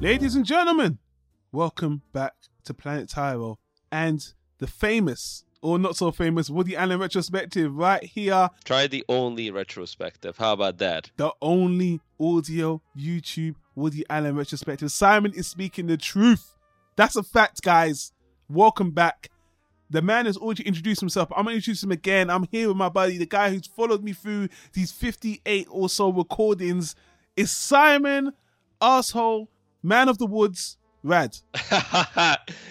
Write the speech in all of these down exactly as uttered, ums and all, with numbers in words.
Ladies and gentlemen, welcome back to Planet Tyro and the famous or not so famous Woody Allen retrospective right here. Try the only retrospective. How about that? The only audio YouTube Woody Allen retrospective. Simon is speaking the truth. That's a fact, guys. Welcome back. The man has already introduced himself. I'm going to introduce him again. I'm here with my buddy, the guy who's followed me through these fifty-eight or so recordings. It's Simon, asshole, man of the woods, Rad.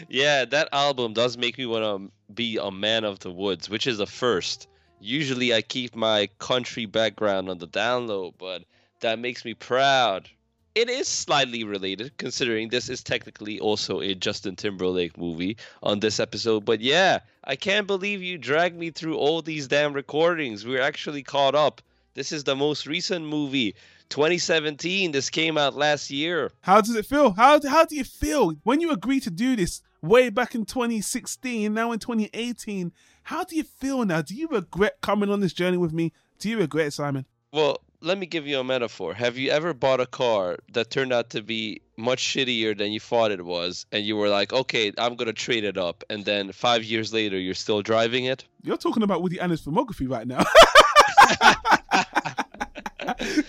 Yeah, that album does make me want to be a man of the woods, which is a first. Usually I keep my country background on the down low, but that makes me proud. It is slightly related, considering this is technically also a Justin Timberlake movie on this episode. But yeah, I can't believe you dragged me through all these damn recordings. We're actually caught up. This is the most recent movie, twenty seventeen. This came out last year. How does it feel? How, how do you feel when you agreed to do this way back in twenty sixteen, now in twenty eighteen? How do you feel now? Do you regret coming on this journey with me? Do you regret it, Simon? Well, let me give you a metaphor. Have you ever bought a car that turned out to be much shittier than you thought it was, and you were like, okay, I'm going to trade it up, and then five years later, you're still driving it? You're talking about Woody Allen's filmography right now.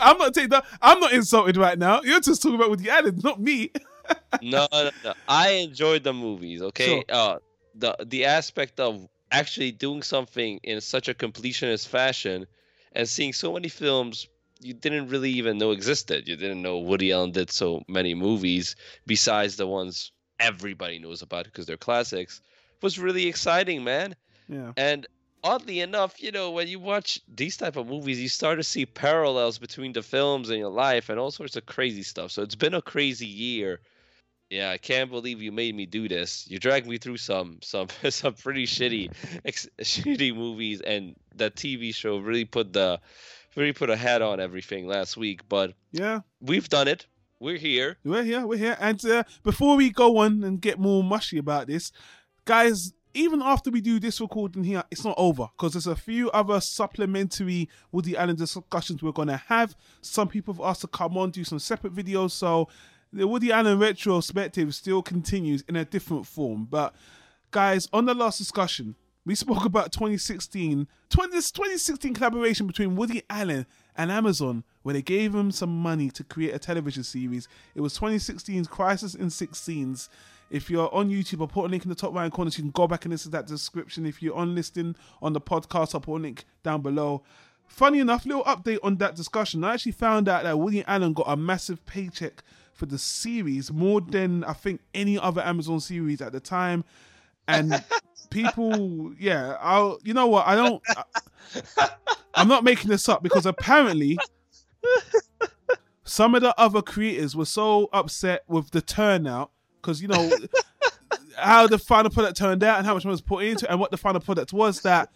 I'm not taking that. I'm not insulted right now. You're just talking about Woody Allen, not me. no, no, no. I enjoyed the movies, okay? Sure. Uh, the, the aspect of actually doing something in such a completionist fashion and seeing so many films you didn't really even know existed. You didn't know Woody Allen did so many movies besides the ones everybody knows about because they're classics. It was really exciting, man. Yeah. And oddly enough, you know, when you watch these type of movies, you start to see parallels between the films and your life and all sorts of crazy stuff. So it's been a crazy year. Yeah, I can't believe you made me do this. You dragged me through some some some pretty shitty ex- shitty movies, and that T V show really put the really put a hat on everything last week. But yeah, we've done it. We're here. We're here. We're here. And uh, before we go on and get more mushy about this, guys, even after we do this recording here, it's not over because there's a few other supplementary Woody Allen discussions we're gonna have. Some people have asked to come on, do some separate videos, so the Woody Allen retrospective still continues in a different form. But guys, on the last discussion, we spoke about twenty sixteen, twenty, this twenty sixteen collaboration between Woody Allen and Amazon, where they gave him some money to create a television series. It was twenty sixteen's Crisis in Six Scenes. If you're on YouTube, I'll put a link in the top right corner so you can go back and listen to that description. If you're on listening on the podcast, I'll put a link down below. Funny enough, little update on that discussion. I actually found out that Woody Allen got a massive paycheck for the series, more than I think any other Amazon series at the time. And people, yeah, I'll, you know what? I don't, I, I'm not making this up because apparently some of the other creators were so upset with the turnout because, you know, how the final product turned out and how much money was put into it and what the final product was that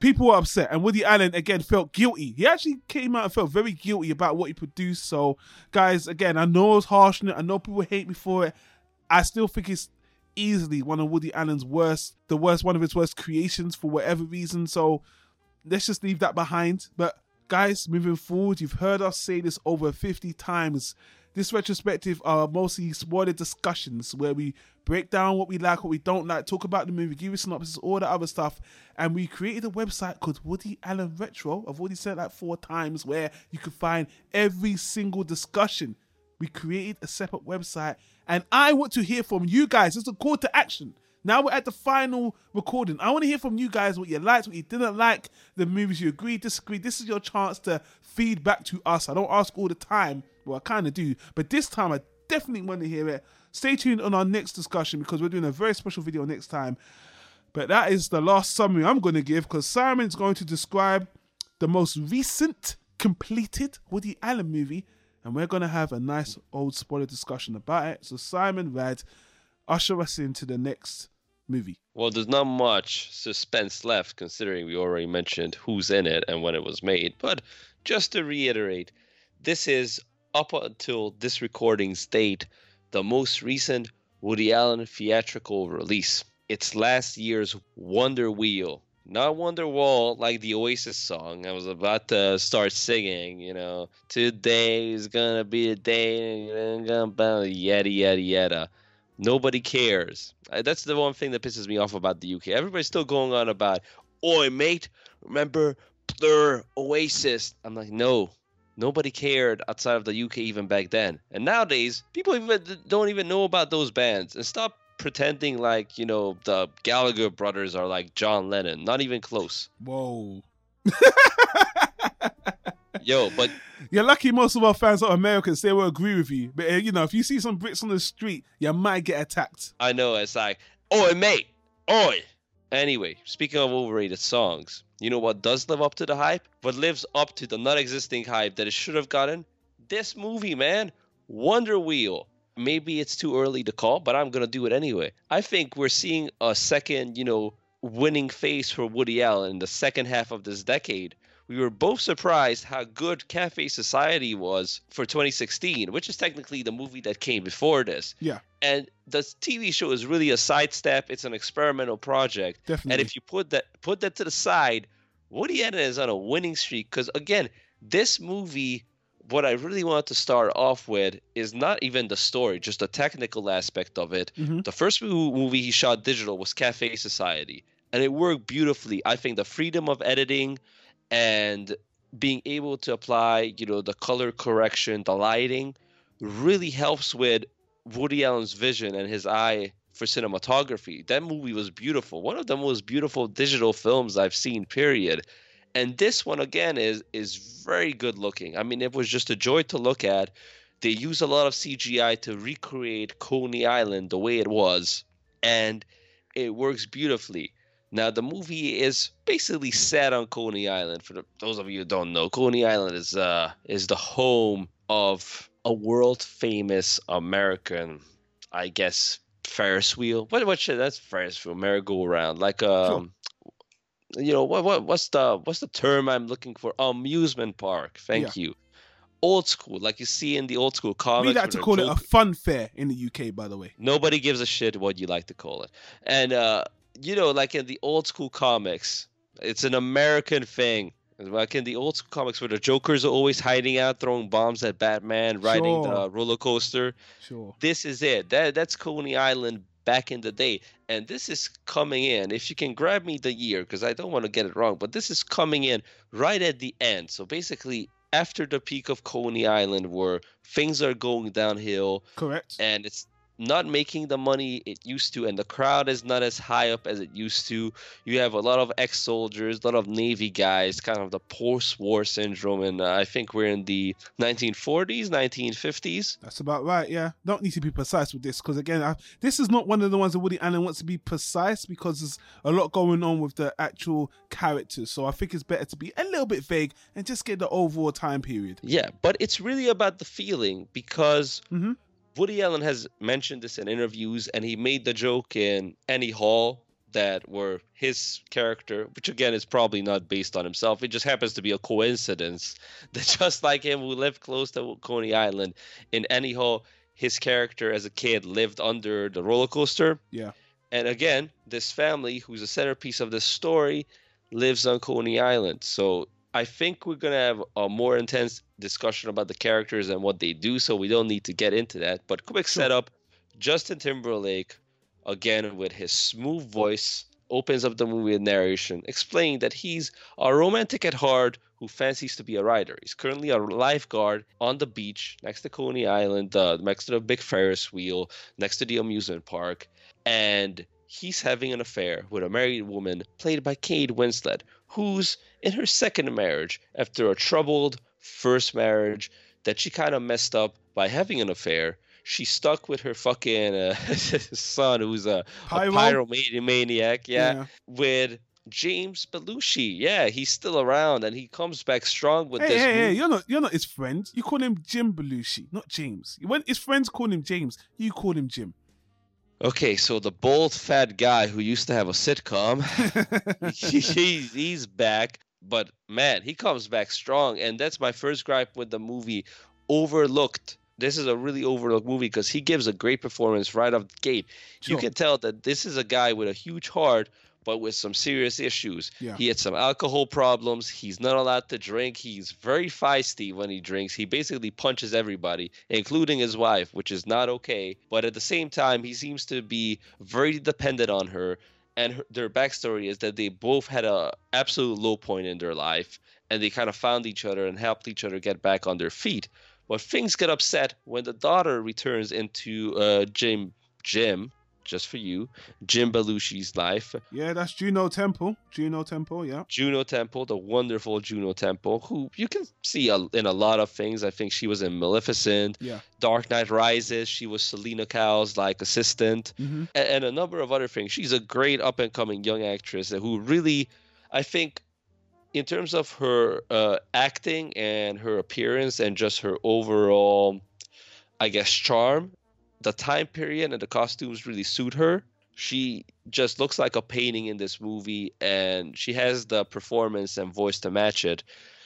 people were upset. And Woody Allen, again, felt guilty. He actually came out and felt very guilty about what he produced. So, guys, again, I know I was harsh on it. I know people hate me for it. I still think it's easily one of Woody Allen's worst, the worst, one of his worst creations for whatever reason. So, let's just leave that behind. But, guys, moving forward, you've heard us say this over fifty times. This retrospective are mostly spoiler discussions where we break down what we like, what we don't like, talk about the movie, give you synopsis, all the other stuff. And we created a website called Woody Allen Retro. I've already said that four times, where you can find every single discussion. We created a separate website. And I want to hear from you guys. It's a call to action. Now we're at the final recording. I want to hear from you guys what you liked, what you didn't like, the movies you agreed, disagreed. This is your chance to feed back to us. I don't ask all the time. Well, I kind of do. But this time, I definitely want to hear it. Stay tuned on our next discussion because we're doing a very special video next time. But that is the last summary I'm going to give because Simon's going to describe the most recent completed Woody Allen movie. And we're going to have a nice old spoiler discussion about it. So Simon, Rad, usher us into the next movie. Well, there's not much suspense left considering we already mentioned who's in it and when it was made. But just to reiterate, this is, up until this recording's date, the most recent Woody Allen theatrical release. It's last year's Wonder Wheel, Not Wonder Wall, like the Oasis song I was about to start singing, you know. Today is going to be a day, yada, yada, yada. Nobody cares. That's the one thing that pisses me off about the U K. Everybody's still going on about, oi, mate, remember Blur, Oasis. I'm like, no. Nobody cared outside of the U K even back then. And nowadays, people even don't even know about those bands. And stop pretending like, you know, the Gallagher brothers are like John Lennon. Not even close. Whoa. Yo, but you're lucky most of our fans are Americans. They will agree with you. But, uh, you know, if you see some Brits on the street, you might get attacked. I know. It's like, oi, mate. Oi. Anyway, speaking of overrated songs, you know what does live up to the hype? What lives up to the non-existing hype that it should have gotten? This movie, man. Wonder Wheel. Maybe it's too early to call, but I'm going to do it anyway. I think we're seeing a second, you know, winning phase for Woody Allen in the second half of this decade. We were both surprised how good Cafe Society was for twenty sixteen, which is technically the movie that came before this. Yeah. And the T V show is really a sidestep. It's an experimental project. Definitely. And if you put that put that to the side, Woody Allen is on a winning streak because, again, this movie... What I really wanted to start off with is not even the story, just the technical aspect of it. Mm-hmm. The first movie he shot digital was Cafe Society, and it worked beautifully. I think the freedom of editing and being able to apply, you know, the color correction, the lighting, really helps with Woody Allen's vision and his eye for cinematography. That movie was beautiful. One of the most beautiful digital films I've seen, period. And this one, again, is is very good looking. I mean, it was just a joy to look at. They use a lot of C G I to recreate Coney Island the way it was. And it works beautifully. Now, the movie is basically set on Coney Island. For the, those of you who don't know, Coney Island is uh is the home of a world-famous American, I guess, Ferris wheel. What, what should, that's Ferris wheel, merry-go-round. Like, um... Sure. You know what? What? What's the what's the term I'm looking for? Amusement park. Thank yeah. you. Old school, like you see in the old school comics. We like to call joke. It a fun fair in the U K, by the way. Nobody gives a shit what you like to call it. And uh, you know, like in the old school comics, it's an American thing. Like in the old school comics, where the Jokers are always hiding out, throwing bombs at Batman, riding sure. the roller coaster. Sure. This is it. That that's Coney Island. Back in the day, and this is coming in, if you can grab me the year, because I don't want to get it wrong, but this is coming in right at the end. So basically after the peak of Coney Island, where things are going downhill, correct, and it's not making the money it used to, and the crowd is not as high up as it used to. You have a lot of ex-soldiers, a lot of Navy guys, kind of the post-war syndrome, and uh, I think we're in the nineteen forties, nineteen fifties. That's about right, yeah. Don't need to be precise with this, because again, I, this is not one of the ones that Woody Allen wants to be precise, because there's a lot going on with the actual characters, so I think it's better to be a little bit vague and just get the overall time period. Yeah, but it's really about the feeling, because... Mm-hmm. Woody Allen has mentioned this in interviews, and he made the joke in Annie Hall that were his character, which again is probably not based on himself. It just happens to be a coincidence that just like him who lived close to Coney Island, in Annie Hall, his character as a kid lived under the roller coaster. Yeah. And again, this family who's a centerpiece of this story lives on Coney Island. So I think we're going to have a more intense discussion about the characters and what they do, so we don't need to get into that. But quick sure. setup, Justin Timberlake, again, with his smooth voice, opens up the movie with narration, explaining that he's a romantic at heart who fancies to be a writer. He's currently a lifeguard on the beach next to Coney Island, uh, next to the big Ferris wheel, next to the amusement park, and... he's having an affair with a married woman played by Kate Winslet, who's in her second marriage after a troubled first marriage that she kind of messed up by having an affair. She's stuck with her fucking uh, son, who's a, Pyro? a pyromaniac, yeah, yeah, with James Belushi. Yeah, he's still around, and he comes back strong with hey, this. Hey, hey, you're not, you're not his friend. You call him Jim Belushi, not James. When his friends call him James, you call him Jim. Okay, so the bald, fat guy who used to have a sitcom, he, he's back. But, man, he comes back strong. And that's my first gripe with the movie. Overlooked. This is a really overlooked movie because he gives a great performance right off the gate. Sure. You can tell that this is a guy with a huge heart, but with some serious issues. Yeah. He had some alcohol problems. He's not allowed to drink. He's very feisty when he drinks. He basically punches everybody, including his wife, which is not okay. But at the same time, he seems to be very dependent on her. And her, their backstory is that they both had a absolute low point in their life, and they kind of found each other and helped each other get back on their feet. But things get upset when the daughter returns into uh, Jim, Jim, just for you, Jim Belushi's life. Yeah, that's Juno Temple. Juno Temple, yeah. Juno Temple, the wonderful Juno Temple, who you can see a, in a lot of things. I think she was in Maleficent. Yeah. Dark Knight Rises. She was Selena Kyle's like assistant, mm-hmm. and, and a number of other things. She's a great up and coming young actress who really, I think, in terms of her uh, acting and her appearance and just her overall, I guess, charm, the time period and the costumes really suit her. She just looks like a painting in this movie, and she has the performance and voice to match it.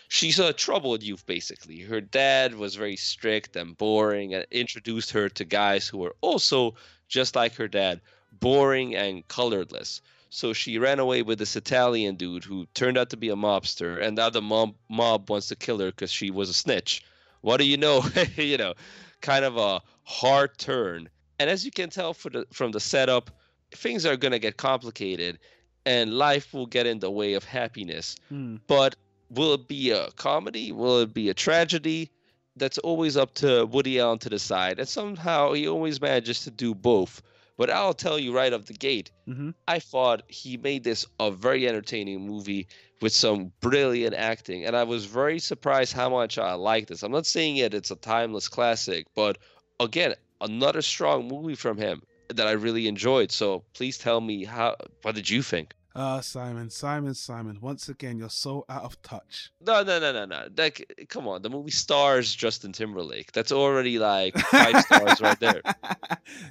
She's a troubled youth, basically. Her dad was very strict and boring and introduced her to guys who were also, just like her dad, boring and colorless. So she ran away with this Italian dude who turned out to be a mobster, and now the mob, mob wants to kill her because she was a snitch. What do you know? You know, kind of a hard turn. And as you can tell for the, from the setup, things are going to get complicated, and life will get in the way of happiness. Hmm. But will it be a comedy? Will it be a tragedy? That's always up to Woody Allen to decide. And somehow he always manages to do both. But I'll tell you right off the gate, mm-hmm. I thought he made this a very entertaining movie with some brilliant acting. And I was very surprised how much I liked this. I'm not saying it, it's a timeless classic, but again, another strong movie from him that I really enjoyed. So please tell me, how. What did you think? Ah, uh, Simon, Simon, Simon. Once again, you're so out of touch. No, no, no, no, no. Like, come on. The movie stars Justin Timberlake. That's already like five stars right there.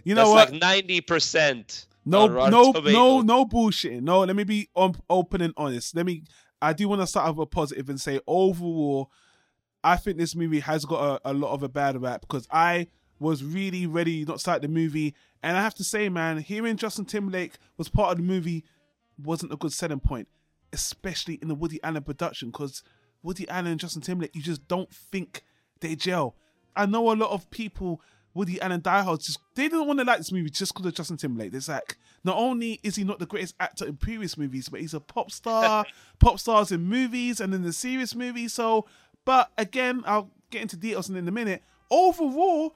You know That's what? Like ninety percent. No, no, tomato. no, no bullshitting. No, let me be op- open and honest. Let me. I do want to start with a positive and say overall, I think this movie has got a, a lot of a bad rap because I was really ready not to start the movie, and I have to say, man, hearing Justin Timberlake was part of the movie wasn't a good selling point, especially in the Woody Allen production, because Woody Allen and Justin Timberlake, you just don't think they gel. I know a lot of people, Woody Allen diehards, just they didn't want to like this movie just because of Justin Timberlake. It's like, not only is he not the greatest actor in previous movies, but he's a pop star, pop stars in movies and in the serious movies. So, but again, I'll get into details in a minute. Overall,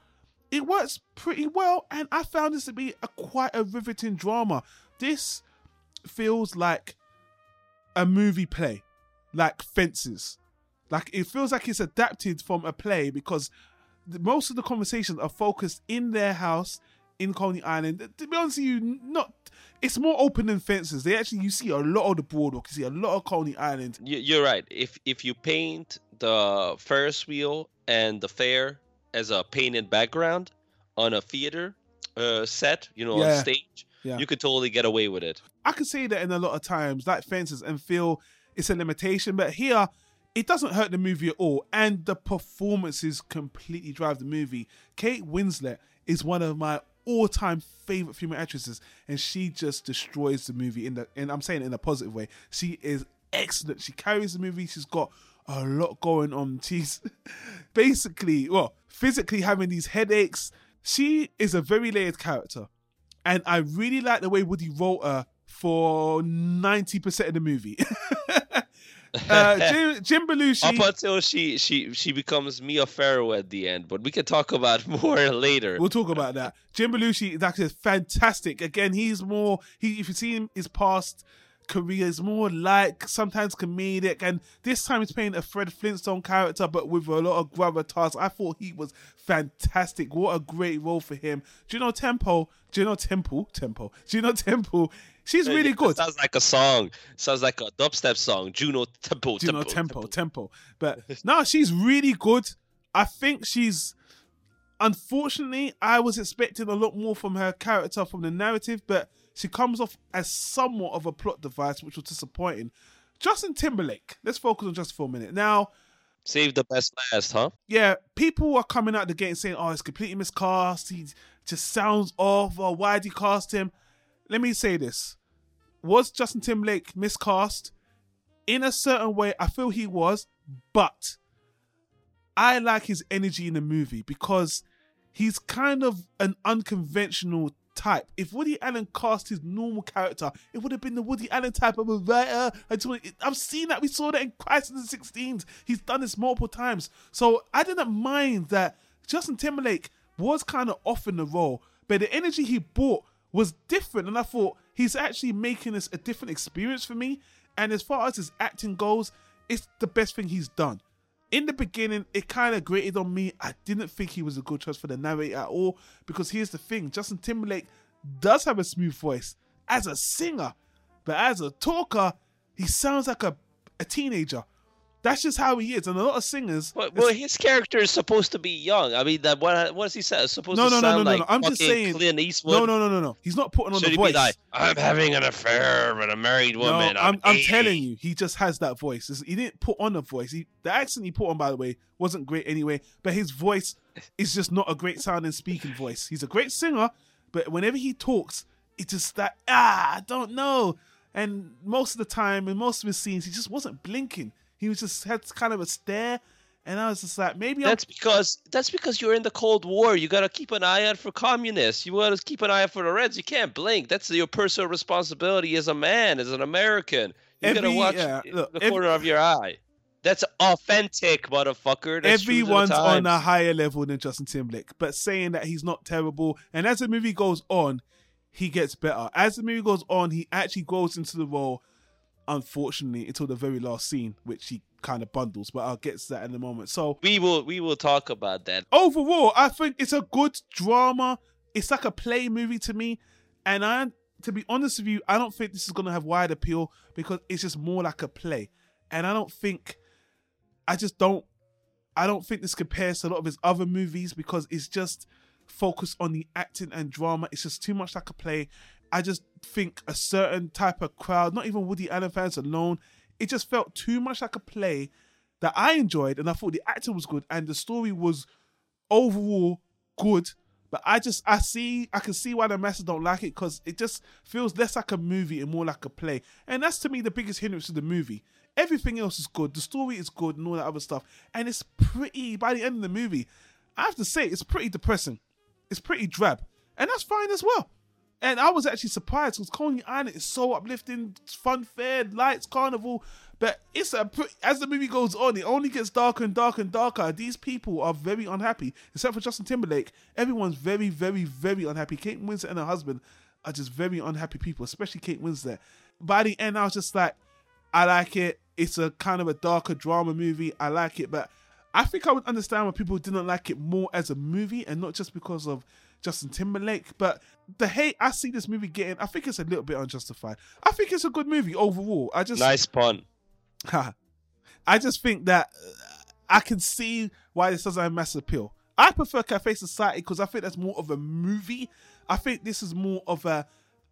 it works pretty well, and I found this to be a quite a riveting drama. This feels like a movie play, like Fences. Like it feels like it's adapted from a play because the, most of the conversations are focused in their house in Coney Island. To be honest with you, not it's more open than Fences. They actually you see a lot of the boardwalk, you see a lot of Coney Island. You're right. If if you paint the Ferris wheel and the fair as a painted background on a theater uh, set, you know, yeah. on stage. Yeah. You could totally get away with it. I could say that in a lot of times, like Fences, and feel it's a limitation. But here, it doesn't hurt the movie at all. And the performances completely drive the movie. Kate Winslet is one of my all-time favorite female actresses. And she just destroys the movie. In the, and I'm saying it in a positive way. She is excellent. She carries the movie. She's got a lot going on. She's basically, well, physically having these headaches. She is a very layered character. And I really like the way Woody wrote her for ninety percent of the movie. uh, Jim, Jim Belushi... Up until she, she, she becomes Mia Farrow at the end, but we can talk about more later. We'll talk about that. Jim Belushi is actually fantastic. Again, he's more... He, if you see him, his past career is more like sometimes comedic, and this time he's playing a Fred Flintstone character, but with a lot of gravitas. I thought he was fantastic. What a great role for him. Juno Temple, Juno Temple, Temple, Juno Temple. She's really it good. Sounds like a song. Sounds like a dubstep song. Juno Temple, Juno Temple, Temple. Temple. But no, she's really good. I think she's. Unfortunately, I was expecting a lot more from her character, from the narrative, but. She comes off as somewhat of a plot device, which was disappointing. Justin Timberlake. Let's focus on Justin for a minute. Now... Save the best last, huh? Yeah. People are coming out the gate and saying, oh, it's completely miscast. He just sounds off. Or why did you cast him? Let me say this. was Justin Timberlake miscast? In a certain way, I feel he was, but I like his energy in the movie because he's kind of an unconventional type. If Woody Allen cast his normal character, it would have been the Woody Allen type of a writer. I just, I've seen that. We saw that in Crisis in Six Scenes. He's done this multiple times. So I didn't mind that Justin Timberlake was kind of off in the role, but the energy he brought was different. And I thought he's actually making this a different experience for me. And as far as his acting goes, it's the best thing he's done. In the beginning, it kind of grated on me. I didn't think he was a good choice for the narrator at all. Because here's the thing, Justin Timberlake does have a smooth voice as a singer. But as a talker, he sounds like a, a teenager. That's just how he is. And a lot of singers... Well, well his character is supposed to be young. I mean, that what, what does he say? It's supposed no, to no, sound no, no, like no, no. I'm just saying, Clint Eastwood. No, no, no, no, no. He's not putting on Should the voice. Should he be like, I'm having an affair with a married woman. No, I'm, I'm telling you, he just has that voice. He didn't put on a voice. He, the accent he put on, by the way, wasn't great anyway. But his voice is just not a great sounding speaking voice. He's a great singer, but whenever he talks, it's just that, ah, I don't know. And most of the time, in most of his scenes, he just wasn't blinking. He was just had kind of a stare, and I was just like, maybe that's I'm... because that's because you're in the Cold War. You gotta keep an eye out for communists. You gotta keep an eye out for the Reds. You can't blink. That's your personal responsibility as a man, as an American. You every, gotta watch yeah, look, the every... corner of your eye. That's authentic, motherfucker. That's Everyone's the on a higher level than Justin Timberlake, but saying that he's not terrible. And as the movie goes on, he gets better. As the movie goes on, he actually grows into the role. Unfortunately, until the very last scene, which he kind of bundles, but I'll get to that in a moment. So we will we will talk about that. Overall, I think it's a good drama. It's like a play movie to me, and I, to be honest with you, I don't think this is going to have wide appeal because it's just more like a play, and I don't think, I just don't, I don't think this compares to a lot of his other movies because it's just focused on the acting and drama. It's just too much like a play. I just think a certain type of crowd, not even Woody Allen fans alone, it just felt too much like a play that I enjoyed, and I thought the acting was good and the story was overall good. But I just, I see, I can see why the masses don't like it because it just feels less like a movie and more like a play. And that's to me the biggest hindrance to the movie. Everything else is good, the story is good and all that other stuff. And it's pretty, by the end of the movie, I have to say it's pretty depressing. It's pretty drab. And that's fine as well. And I was actually surprised because Coney Island is so uplifting, fun fair, lights, carnival. But it's a as the movie goes on, it only gets darker and darker and darker. These people are very unhappy. Except for Justin Timberlake, everyone's very, very, very unhappy. Kate Winslet and her husband are just very unhappy people, especially Kate Winslet. By the end, I was just like, I like it. It's a kind of a darker drama movie. I like it. But I think I would understand why people didn't like it more as a movie and not just because of Justin Timberlake, but the hate I see this movie getting, I think it's a little bit unjustified. I think it's a good movie overall. I just nice pun. I just think that I can see why this doesn't have massive appeal. I prefer Cafe Society because I think that's more of a movie. I think this is more of a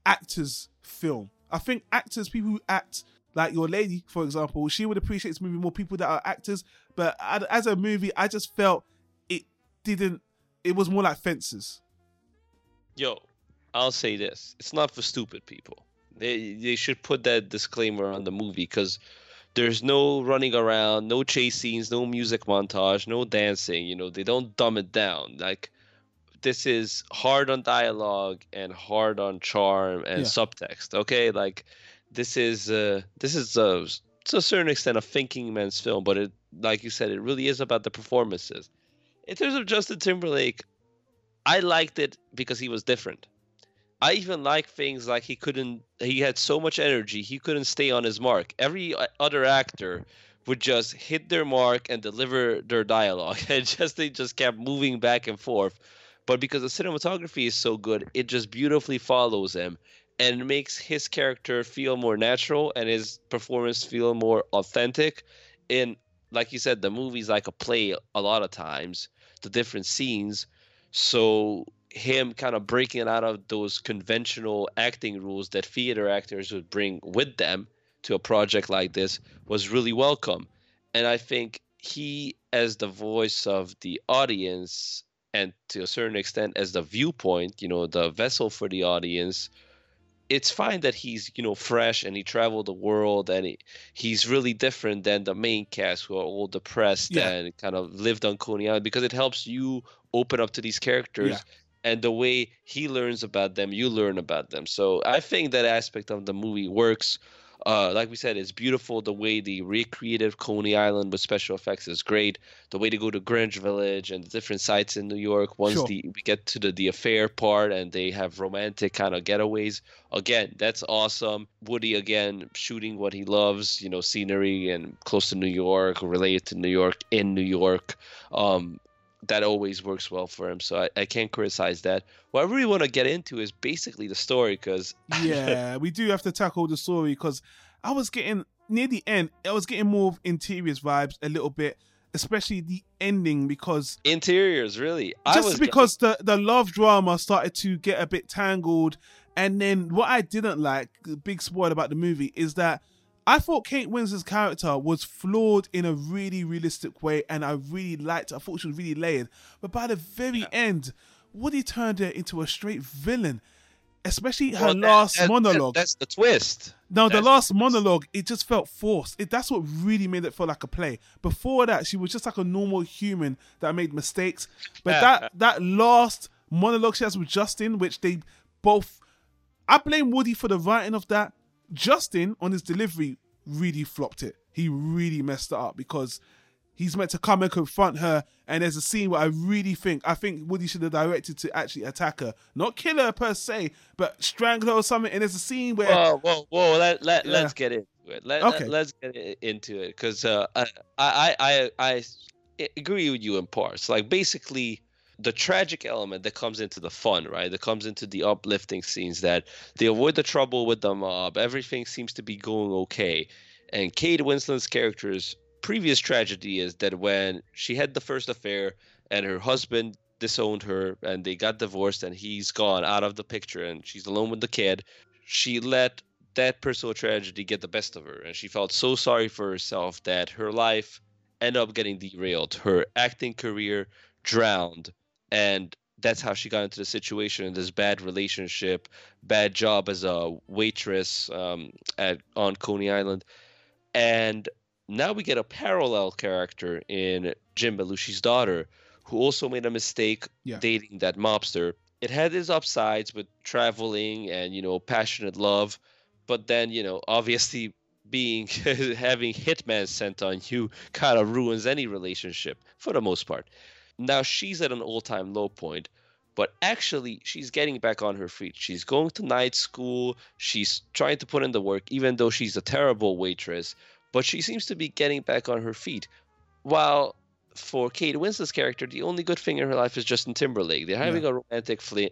actor's film. I think actors, people who act, like your lady, for example, she would appreciate this movie more, people that are actors. But as a movie, I just felt it didn't, it was more like Fences. Yo, I'll say this. It's not for stupid people. They they should put that disclaimer on the movie because there's no running around, no chase scenes, no music montage, no dancing. You know, they don't dumb it down. Like, this is hard on dialogue and hard on charm and yeah. subtext. Okay, like this is uh, this is a, to a certain extent a thinking man's film, but it, like you said, it really is about the performances. In terms of Justin Timberlake, I liked it because he was different. I even like things like he couldn't, he had so much energy, he couldn't stay on his mark. Every other actor would just hit their mark and deliver their dialogue. And just they just kept moving back and forth. But because the cinematography is so good, it just beautifully follows him and makes his character feel more natural and his performance feel more authentic. And like you said, the movie's like a play a lot of times, the different scenes. So him kind of breaking out of those conventional acting rules that theater actors would bring with them to a project like this was really welcome. And I think he, as the voice of the audience and to a certain extent as the viewpoint, you know, the vessel for the audience, it's fine that he's, you know, fresh and he traveled the world and he, he's really different than the main cast who are all depressed yeah. and kind of lived on Coney Island, because it helps you open up to these characters. Yeah. And the way he learns about them, you learn about them. So I think that aspect of the movie works. Uh, like we said, it's beautiful. The way they recreated Coney Island with special effects is great. The way they go to Greenwich Village and the different sites in New York. Once sure. the, we get to the, the affair part and they have romantic kind of getaways, again, that's awesome. Woody, again, shooting what he loves, you know, scenery and close to New York, or related to New York, in New York. Um, that always works well for him. So I, I can't criticize that. What I really want to get into is basically the story, because... yeah, we do have to tackle the story, because I was getting, near the end, I was getting more of Interiors vibes a little bit, especially the ending, because... Interiors, really? I just was because getting... the, the love drama started to get a bit tangled. And then what I didn't like, the big spoiler about the movie, is that I thought Kate Winslet's character was flawed in a really realistic way, and I really liked her. I thought she was really layered. But by the very yeah. end, Woody turned her into a straight villain, especially her well, that, last that, monologue. That, that's the twist. No, that's the last the monologue, it just felt forced. It, that's what really made it feel like a play. Before that, she was just like a normal human that made mistakes. But that, that last monologue she has with Justin, which they both... I blame Woody for the writing of that. Justin, on his delivery, really flopped it. He really messed it up, because he's meant to come and confront her, and there's a scene where I really think, I think Woody should have directed to actually attack her. Not kill her per se, but strangle her or something, and there's a scene where... Whoa, whoa, whoa, let, let, yeah. let's get into it. Let, okay. let, let's get into it, because uh, I, I, I, I agree with you in parts. Like, basically... the tragic element that comes into the fun, right? That comes into the uplifting scenes, that they avoid the trouble with the mob. Everything seems to be going okay. And Kate Winslet's character's previous tragedy is that when she had the first affair and her husband disowned her and they got divorced and he's gone out of the picture and she's alone with the kid, she let that personal tragedy get the best of her. And she felt so sorry for herself that her life ended up getting derailed. Her acting career drowned. And that's how she got into the situation, this bad relationship, bad job as a waitress um, at on Coney Island. And now we get a parallel character in Jim Belushi's daughter, who also made a mistake yeah. dating that mobster. It had its upsides with traveling and, you know, passionate love. But then, you know, obviously being having hitmen sent on you kind of ruins any relationship for the most part. Now she's at an all-time low point, but actually she's getting back on her feet. She's going to night school. She's trying to put in the work, even though she's a terrible waitress. But she seems to be getting back on her feet. While for Kate Winslet's character, the only good thing in her life is Justin Timberlake. They're having yeah. a romantic fling.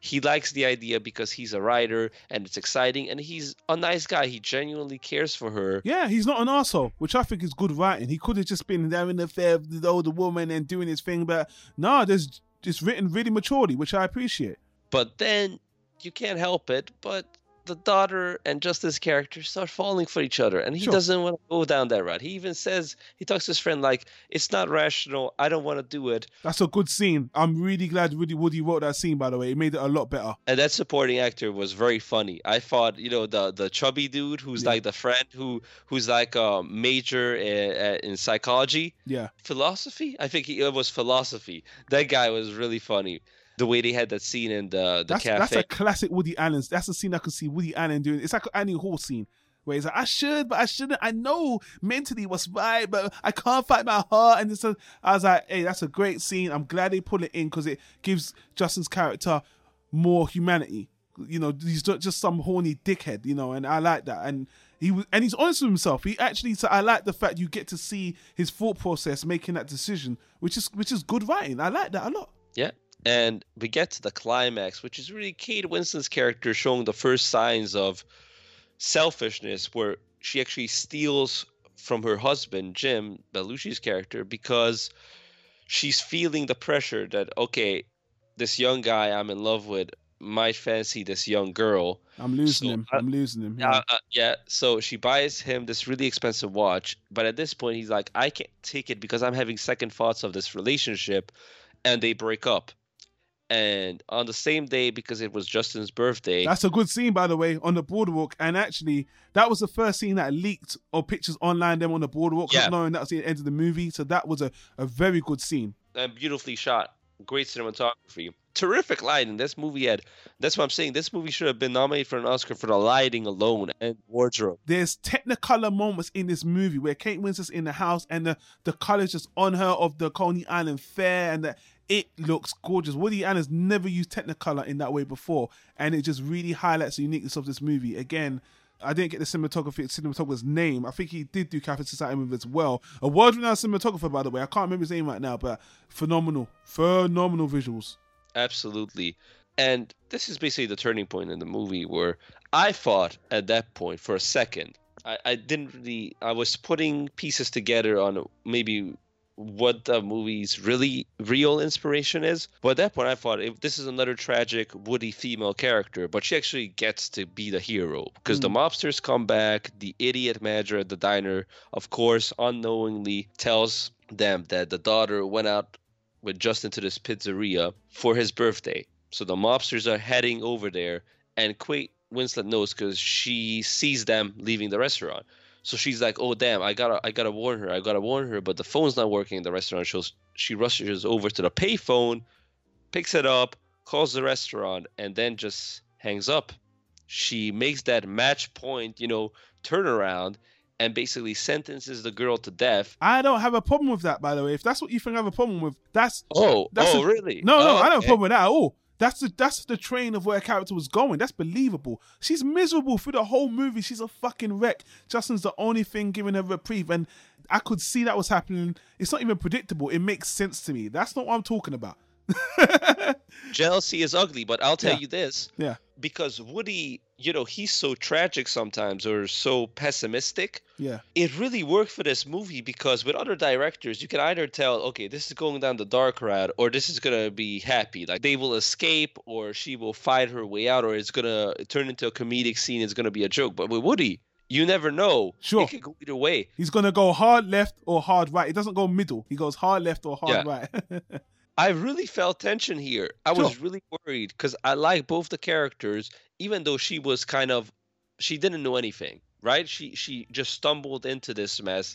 He likes the idea because he's a writer and it's exciting. And he's a nice guy. He genuinely cares for her. Yeah, he's not an arsehole, which I think is good writing. He could have just been having an affair with the older woman and doing his thing. But no, there's it's written really maturely, which I appreciate. But then you can't help it. But the daughter and Justin's character start falling for each other, and he sure. doesn't want to go down that route. He even says, he talks to his friend like, it's not rational, I don't want to do it. That's a good scene. I'm really glad Woody, Woody wrote that scene, by the way. It made it a lot better. And that supporting actor was very funny. I thought, you know, the the chubby dude who's yeah. like the friend who who's like a major in, in psychology. Yeah. Philosophy? I think he, it was philosophy. That guy was really funny. The way they had that scene in the, the that's, cafe. That's a classic Woody Allen. That's a scene I could see Woody Allen doing. It's like an Annie Hall scene where he's like, I should, but I shouldn't. I know mentally what's right, but I can't fight my heart. And it's a, I was like, hey, that's a great scene. I'm glad they put it in because it gives Justin's character more humanity. You know, he's not just some horny dickhead, you know, and I like that. And he was, and he's honest with himself. He actually, so I like the fact you get to see his thought process making that decision, which is which is good writing. I like that a lot. Yeah. And we get to the climax, which is really Kate Winslet's character showing the first signs of selfishness, where she actually steals from her husband, Jim Belushi's character, because she's feeling the pressure that, okay, this young guy I'm in love with might fancy this young girl. I'm losing so, him. I'm losing him. Yeah. Uh, uh, yeah. So she buys him this really expensive watch. But at this point, he's like, I can't take it because I'm having second thoughts of this relationship. And they break up. And on the same day, because it was Justin's birthday. That's a good scene, by the way, on the boardwalk. And actually, that was the first scene that leaked or pictures online, them on the boardwalk, yeah. not knowing that was the end of the movie. So that was a, a very good scene. And beautifully shot. Great cinematography. Terrific lighting. This movie had, that's what I'm saying, this movie should have been nominated for an Oscar for the lighting alone and wardrobe. There's technicolor moments in this movie where Kate Winslet's in the house and the, the color's just on her of the Coney Island fair, and the, it looks gorgeous. Woody Allen's never used technicolor in that way before, and it just really highlights the uniqueness of this movie. Again, I didn't get the cinematography, cinematographer's name. I think he did do Cafe Society movie as well. A world-renowned cinematographer, by the way. I can't remember his name right now, but phenomenal. Phenomenal visuals. Absolutely. And this is basically the turning point in the movie where I thought at that point for a second. I, I didn't really... I was putting pieces together on maybe what the movie's really real inspiration is. But at that point, I thought, if this is another tragic Woody female character, but she actually gets to be the hero because mm. the mobsters come back, the idiot manager at the diner, of course, unknowingly tells them that the daughter went out with Justin to this pizzeria for his birthday. So the mobsters are heading over there, and Kate Winslet knows because she sees them leaving the restaurant. So she's like, oh, damn, I gotta I gotta warn her. I gotta warn her. But the phone's not working in the restaurant. She, she rushes over to the payphone, picks it up, calls the restaurant, and then just hangs up. She makes that match point, you know, turnaround and basically sentences the girl to death. I don't have a problem with that, by the way. If that's what you think I have a problem with, that's... Oh, that's oh a, really? No, no, oh, I don't have a problem with that at all. That's the that's the train of where a character was going. That's believable. She's miserable through the whole movie. She's a fucking wreck. Justin's the only thing giving her reprieve, and I could see that was happening. It's not even predictable. It makes sense to me. That's not what I'm talking about. Jealousy is ugly, but I'll tell yeah. you this. Yeah. Because Woody, you know, he's so tragic sometimes or so pessimistic. Yeah. It really worked for this movie because with other directors, you can either tell, okay, this is going down the dark route or this is going to be happy. Like they will escape or she will fight her way out or it's going to turn into a comedic scene. It's going to be a joke. But with Woody, you never know. Sure. It could go either way. He's going to go hard left or hard right. It doesn't go middle. He goes hard left or hard yeah. right. I really felt tension here. I was sure. really worried because I like both the characters, even though she was kind of, she didn't know anything, right? She she just stumbled into this mess.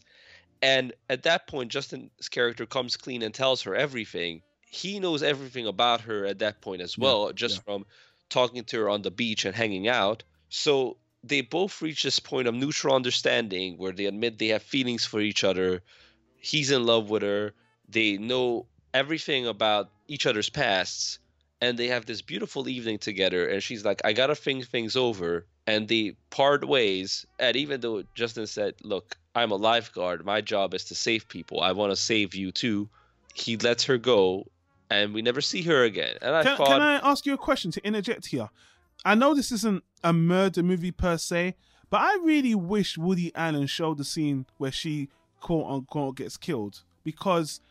And at that point, Justin's character comes clean and tells her everything. He knows everything about her at that point as well, yeah, just yeah. from talking to her on the beach and hanging out. So they both reach this point of neutral understanding where they admit they have feelings for each other. He's in love with her. They know everything about each other's pasts, and they have this beautiful evening together, and she's like, I gotta think things over, and they part ways. And even though Justin said, look, I'm a lifeguard, my job is to save people, I want to save you too, he lets her go, and we never see her again. And I can, thought can I ask you a question to interject here? I know this isn't a murder movie per se, but I really wish Woody Allen showed the scene where she quote unquote gets killed, because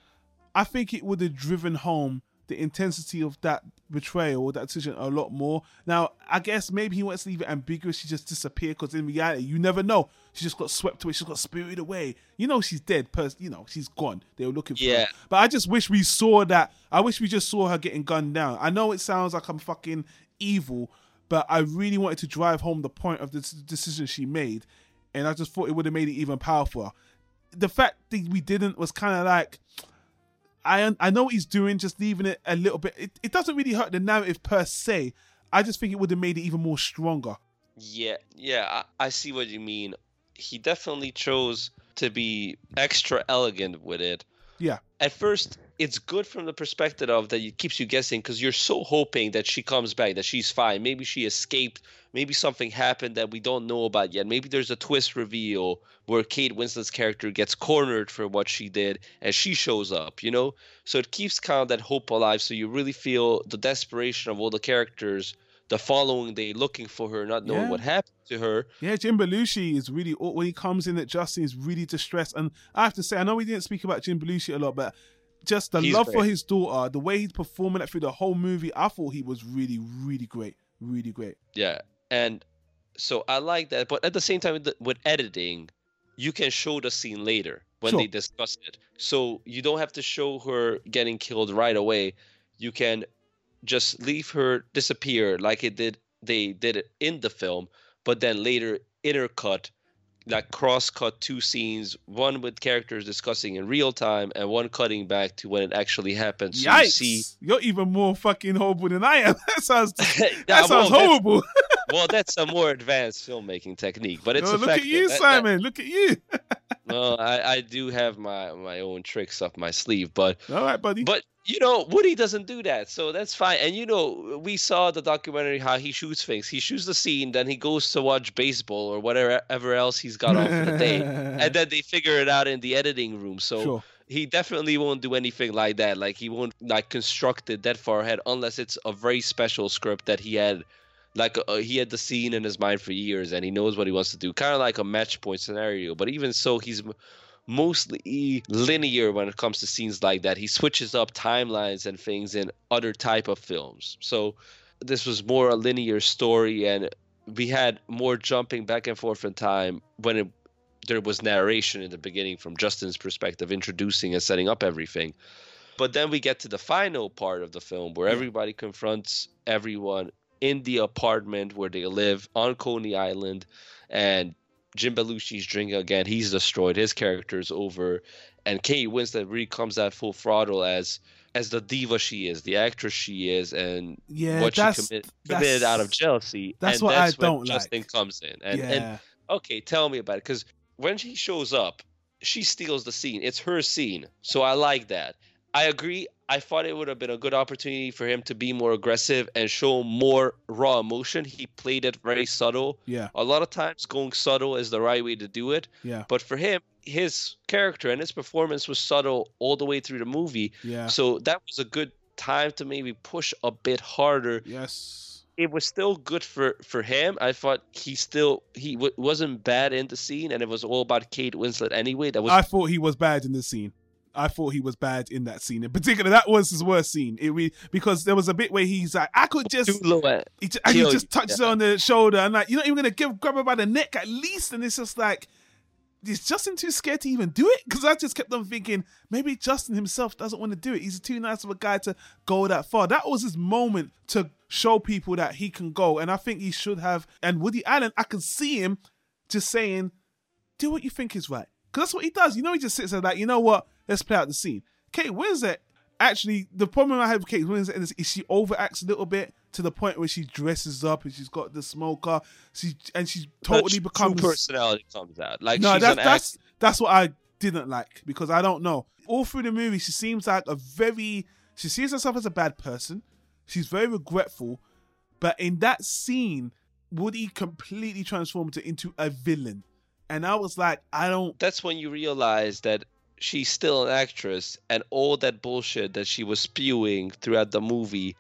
I think it would have driven home the intensity of that betrayal or that decision a lot more. Now, I guess maybe he wants to leave it ambiguous. She just disappeared, because in reality, you never know. She just got swept away. She got spirited away. You know she's dead. Pers- you know, she's gone. They were looking for yeah. her. But I just wish we saw that. I wish we just saw her getting gunned down. I know it sounds like I'm fucking evil, but I really wanted to drive home the point of the decision she made, and I just thought it would have made it even powerful. The fact that we didn't was kind of like... I I know what he's doing, just leaving it a little bit. It, it doesn't really hurt the narrative per se. I just think it would have made it even more stronger. Yeah, yeah, I, I see what you mean. He definitely chose to be extra elegant with it. Yeah. At first, it's good from the perspective of that it keeps you guessing, because you're so hoping that she comes back, that she's fine. Maybe she escaped. Maybe something happened that we don't know about yet. Maybe there's a twist reveal where Kate Winslet's character gets cornered for what she did and she shows up, you know? So it keeps kind of that hope alive. So you really feel the desperation of all the characters the following day looking for her, not knowing yeah. what happened to her. Yeah, Jim Belushi is really, when he comes in at Justin, is really distressed. And I have to say, I know we didn't speak about Jim Belushi a lot, but just the he's love great. for his daughter, the way he's performing it through the whole movie, I thought he was really, really great. Really great. Yeah. And so I like that. But at the same time, with editing, you can show the scene later when sure. they discuss it. So you don't have to show her getting killed right away. You can just leave her disappear like it did they did it in the film, but then later intercut, like cross-cut two scenes, one with characters discussing in real time and one cutting back to when it actually happened. So Yikes. You see, you're even more fucking horrible than I am. That sounds, that nah, sounds well, horrible. That's, well, that's a more advanced filmmaking technique, but it's no, effective. Look at you, that, Simon. That, look at you. No, I, I do have my, my own tricks up my sleeve, but all right, buddy. But you know, Woody doesn't do that, so that's fine. And you know, we saw the documentary how he shoots things. He shoots the scene, then he goes to watch baseball or whatever else he's got off for the day, and then they figure it out in the editing room. So sure. He definitely won't do anything like that. Like he won't like construct it that far ahead unless it's a very special script that he had. Like uh, he had the scene in his mind for years and he knows what he wants to do. Kind of like a match point scenario. But even so, he's m- mostly linear when it comes to scenes like that. He switches up timelines and things in other type of films. So this was more a linear story and we had more jumping back and forth in time when it, there was narration in the beginning from Justin's perspective, introducing and setting up everything. But then we get to the final part of the film where everybody confronts everyone in the apartment where they live on Coney Island, and Jim Belushi's drinking again. He's destroyed. His character is over. And Kate Winslet really comes out full throttle as as the diva she is, the actress she is, and yeah, what she commit, committed out of jealousy. That's and what that's I when don't Justin like. comes in. And, yeah. and okay, tell me about it. Because when she shows up, she steals the scene. It's her scene. So I like that. I agree. I thought it would have been a good opportunity for him to be more aggressive and show more raw emotion. He played it very subtle. Yeah. A lot of times going subtle is the right way to do it. Yeah. But for him, his character and his performance was subtle all the way through the movie. Yeah. So that was a good time to maybe push a bit harder. Yes. It was still good for, for him. I thought he still he w- wasn't bad in the scene, and it was all about Kate Winslet anyway. That was I thought he was bad in the scene. I thought he was bad in that scene. In particular, that was his worst scene. It re- because there was a bit where he's like, I could just... He, t- and he just touches yeah. her on the shoulder. And like, you're not even going to give grab her by the neck at least. And it's just like, is Justin too scared to even do it? Because I just kept on thinking, maybe Justin himself doesn't want to do it. He's too nice of a guy to go that far. That was his moment to show people that he can go. And I think he should have... And Woody Allen, I can see him just saying, do what you think is right. Because that's what he does. You know, he just sits there like, you know what? Let's play out the scene. Kate Winslet, actually, the problem I have with Kate Winslet is, is she overacts a little bit to the point where she dresses up and she's got the smoker. She and she totally she, becomes true personality comes out. Like no, she's that's an that's act- that's what I didn't like because I don't know. All through the movie, she seems like a very she sees herself as a bad person. She's very regretful, but in that scene, Woody completely transformed her into a villain, and I was like, I don't. That's when you realize that. She's still an actress, and all that bullshit that she was spewing throughout the movie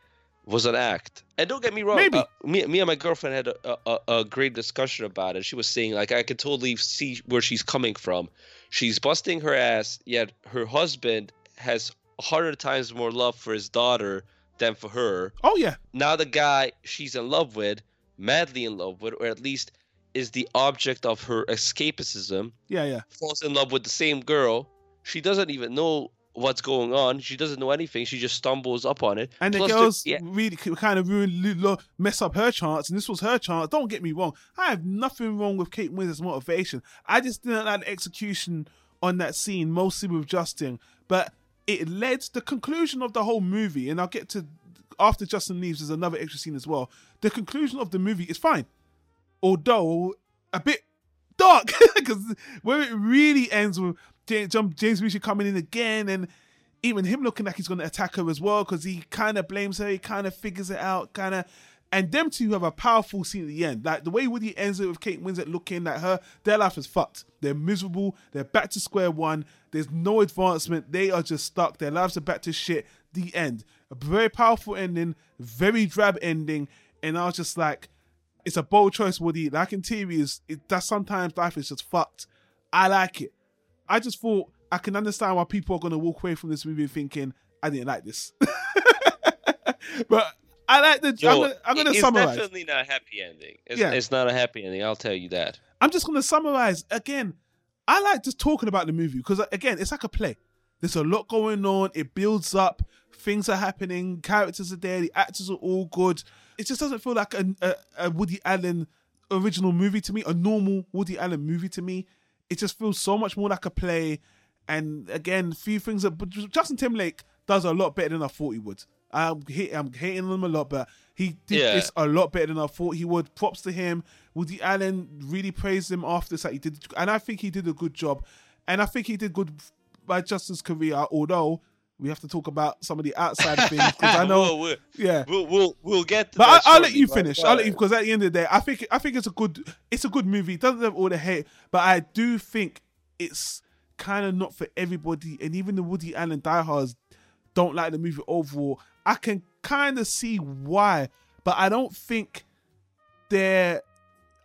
was an act. And don't get me wrong, uh, me, me and my girlfriend had a, a, a great discussion about it. She was saying, like, I could totally see where she's coming from. She's busting her ass, yet her husband has a hundred times more love for his daughter than for her. Oh, yeah. Now the guy she's in love with, madly in love with, or at least is the object of her escapism. Yeah, yeah. Falls in love with the same girl. She doesn't even know what's going on. She doesn't know anything. She just stumbles up on it. And Plus the girls yeah. really kind of ruin, mess up her chance. And this was her chance. Don't get me wrong. I have nothing wrong with Kate Winslet's motivation. I just didn't like the execution on that scene, mostly with Justin. But it led to the conclusion of the whole movie. And I'll get to, after Justin leaves, there's another extra scene as well. The conclusion of the movie is fine. Although a bit dark. Because where it really ends with... James Belushi coming in again, and even him looking like he's going to attack her as well because he kind of blames her, he kind of figures it out, kind of. And them two have a powerful scene at the end. Like the way Woody ends it with Kate Winslet looking at her, their life is fucked. They're miserable. They're back to square one. There's no advancement. They are just stuck. Their lives are back to shit. The end. A very powerful ending, very drab ending. And I was just like, it's a bold choice, Woody. Like in T V, is it, that sometimes life is just fucked. I like it. I just thought I can understand why people are going to walk away from this movie thinking I didn't like this. But I like the... Yo, I'm going to summarize. It's definitely not a happy ending. It's, yeah. it's not a happy ending. I'll tell you that. I'm just going to summarize. Again, I like just talking about the movie because, again, it's like a play. There's a lot going on. It builds up. things are happening, characters are there, the actors are all good. It just doesn't feel like a, a, a Woody Allen original movie to me, a normal Woody Allen movie to me. It just feels so much more like a play. And again, few things that Justin Timberlake does a lot better than I thought he would. I'm, hit, I'm hating him a lot, but he did yeah. this a lot better than I thought he would. Props to him. Woody Allen really praised him after this. Like he did, and I think he did a good job. And I think he did good by Justin's career, although we have to talk about some of the outside things because I know, we'll, we'll, yeah, we'll we'll we'll get. To but I, I'll let you finish. I'll let you because at the end of the day, I think I think it's a good it's a good movie. It doesn't have all the hate, but I do think it's kind of not for everybody. And even the Woody Allen diehards don't like the movie overall. I can kind of see why, but I don't think they're.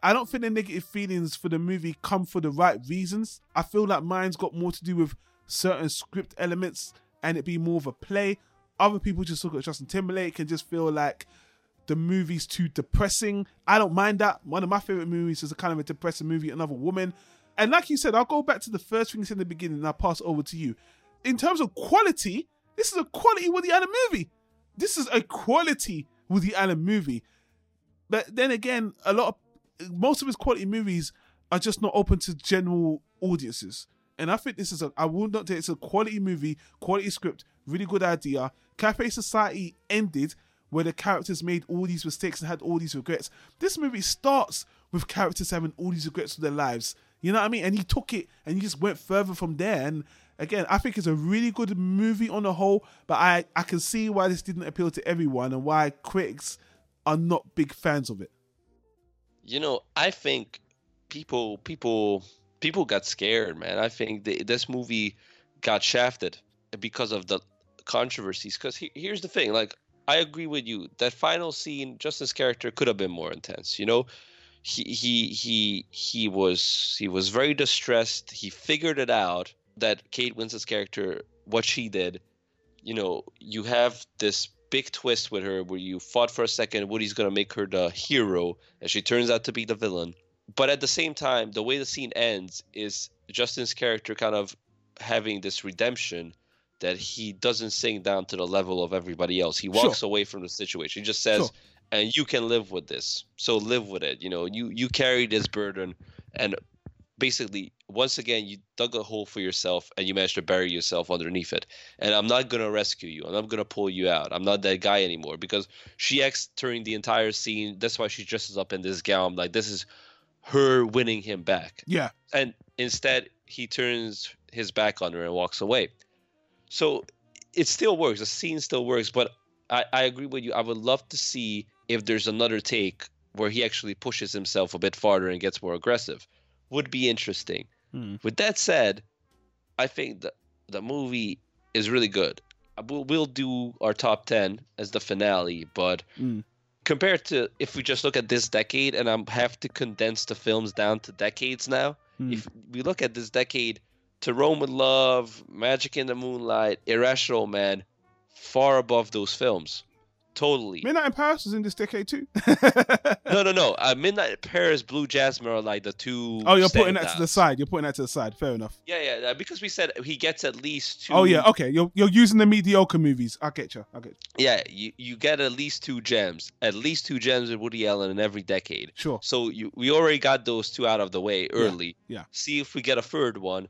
I don't think the negative feelings for the movie come for the right reasons. I feel like mine's got more to do with certain script elements. And it'd be more of a play. Other people just look at Justin Timberlake and just feel like the movie's too depressing. I don't mind that. One of my favourite movies is a kind of a depressing movie, Another Woman. And like you said, I'll go back to the first things in the beginning and I'll pass it over to you. In terms of quality, this is a quality Woody Allen movie. This is a quality Woody Allen movie. But then again, a lot of most of his quality movies are just not open to general audiences. And I think this is a, I will not say it's a quality movie, quality script, really good idea. Cafe Society ended where the characters made all these mistakes and had all these regrets. This movie starts with characters having all these regrets for their lives. You know what I mean? And he took it and he just went further from there. And again, I think it's a really good movie on the whole, but I, I can see why this didn't appeal to everyone and why critics are not big fans of it. You know, I think people, people... People got scared, man. I think they, this movie got shafted because of the controversies. Because he, here's the thing. Like, I agree with you. That final scene, Justin's character could have been more intense. You know, he he he he was he was very distressed. He figured it out that Kate Winslet's character, what she did, you know, you have this big twist with her where you fought for a second. Woody's going to make her the hero and she turns out to be the villain. But at the same time, the way the scene ends is Justin's character kind of having this redemption that he doesn't sink down to the level of everybody else. He walks sure. away from the situation. He just says, sure. and you can live with this. So live with it. You know, you, you carry this burden. And basically, once again, you dug a hole for yourself and you managed to bury yourself underneath it. And I'm not going to rescue you. I'm not going to pull you out. I'm not that guy anymore. Because she acts during the entire scene. That's why she dresses up in this gown. Like, this is her winning him back. Yeah. And instead, he turns his back on her and walks away. So it still works. The scene still works. But I, I agree with you. I would love to see if there's another take where he actually pushes himself a bit farther and gets more aggressive. Would be interesting. Hmm. With that said, I think the, the movie is really good. We'll, we'll do our top ten as the finale, but... Hmm. Compared to if we just look at this decade, and I have to condense the films down to decades now. Mm. If we look at this decade, To Rome with Love, Magic in the Moonlight, Irrational Man, far above those films. Totally. Midnight in Paris was in this decade too. no, no, no. Uh, Midnight in Paris, Blue Jasmine are like the two. Oh, you're putting that out. to the side. You're putting that to the side. Fair enough. Yeah, yeah. Because we said he gets at least two. Oh, yeah. Okay. You're you're using the mediocre movies. I get you. I get you. Yeah. You, you get at least two gems. At least two gems with Woody Allen in every decade. Sure. So you, we already got those two out of the way early. Yeah, yeah. See if we get a third one.